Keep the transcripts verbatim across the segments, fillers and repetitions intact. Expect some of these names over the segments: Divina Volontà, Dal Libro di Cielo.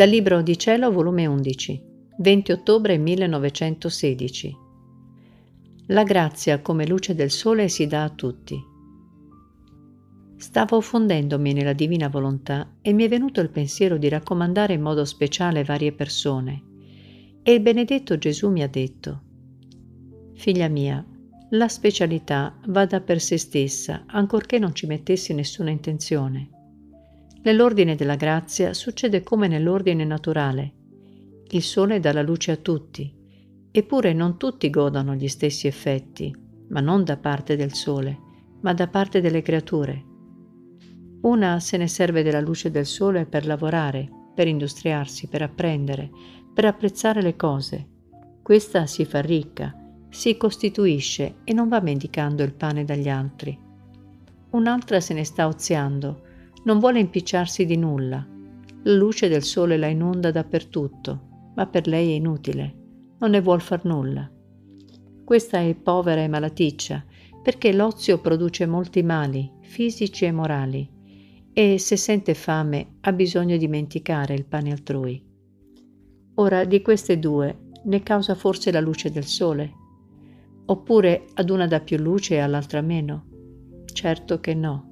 Dal Libro di Cielo, volume undici, venti ottobre millenovecentosedici. La grazia come luce del sole si dà a tutti. Stavo fondendomi nella Divina Volontà e mi è venuto il pensiero di raccomandare in modo speciale varie persone. E il benedetto Gesù mi ha detto: «Figlia mia, la specialità vada per se stessa, ancorché non ci mettessi nessuna intenzione». Nell'ordine della grazia succede come nell'ordine naturale. Il sole dà la luce a tutti, eppure non tutti godono gli stessi effetti, ma non da parte del sole, ma da parte delle creature. Una se ne serve della luce del sole per lavorare, per industriarsi, per apprendere, per apprezzare le cose. Questa si fa ricca, si costituisce e non va mendicando il pane dagli altri. Un'altra se ne sta oziando, non vuole impicciarsi di nulla. La luce del sole la inonda dappertutto, ma per lei è inutile, non ne vuol far nulla. Questa è povera e malaticcia, perché l'ozio produce molti mali, fisici e morali, e se sente fame ha bisogno di dimenticare il pane altrui. Ora, di queste due, ne causa forse la luce del sole? Oppure ad una dà più luce e all'altra meno? Certo che no.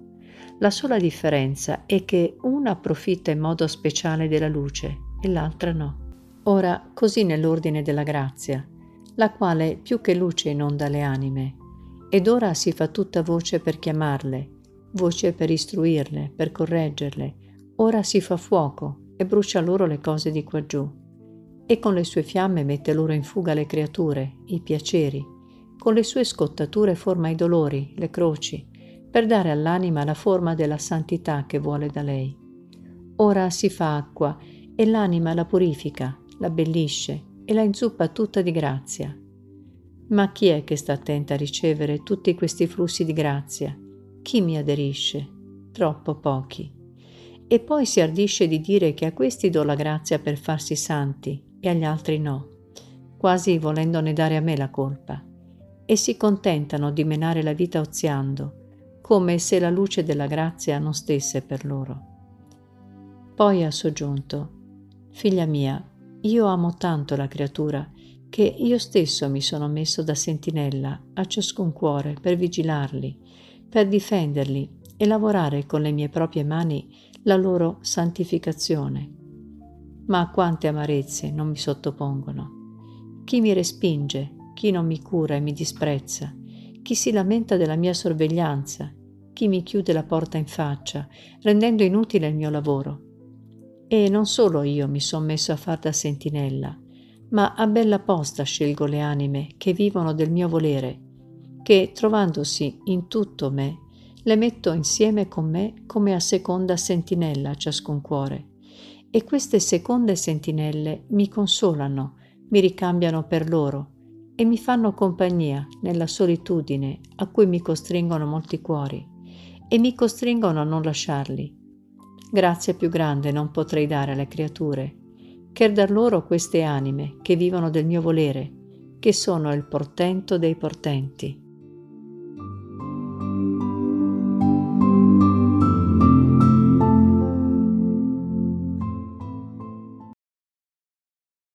La sola differenza è che una approfitta in modo speciale della luce e l'altra no. Ora, così nell'ordine della grazia, la quale più che luce inonda le anime, ed ora si fa tutta voce per chiamarle, voce per istruirle, per correggerle, ora si fa fuoco e brucia loro le cose di qua giù, e con le sue fiamme mette loro in fuga le creature, i piaceri, con le sue scottature forma i dolori, le croci, per dare all'anima la forma della santità che vuole da lei. Ora si fa acqua e l'anima la purifica, la abbellisce e la inzuppa tutta di grazia. Ma chi è che sta attenta a ricevere tutti questi flussi di grazia? Chi mi aderisce? Troppo pochi. E poi si ardisce di dire che a questi do la grazia per farsi santi e agli altri no, quasi volendone dare a me la colpa. E si contentano di menare la vita oziando, come se la luce della grazia non stesse per loro. Poi ha soggiunto: «Figlia mia, io amo tanto la creatura che io stesso mi sono messo da sentinella a ciascun cuore per vigilarli, per difenderli e lavorare con le mie proprie mani la loro santificazione. Ma a quante amarezze non mi sottopongono! Chi mi respinge, chi non mi cura e mi disprezza, chi si lamenta della mia sorveglianza, chi mi chiude la porta in faccia, rendendo inutile il mio lavoro. E non solo io mi son messo a far da sentinella, ma a bella posta scelgo le anime che vivono del mio volere, che, trovandosi in tutto me, le metto insieme con me come a seconda sentinella a ciascun cuore. E queste seconde sentinelle mi consolano, mi ricambiano per loro, e mi fanno compagnia nella solitudine a cui mi costringono molti cuori, e mi costringono a non lasciarli. Grazia più grande non potrei dare alle creature, che dar loro queste anime che vivono del mio volere, che sono il portento dei portenti».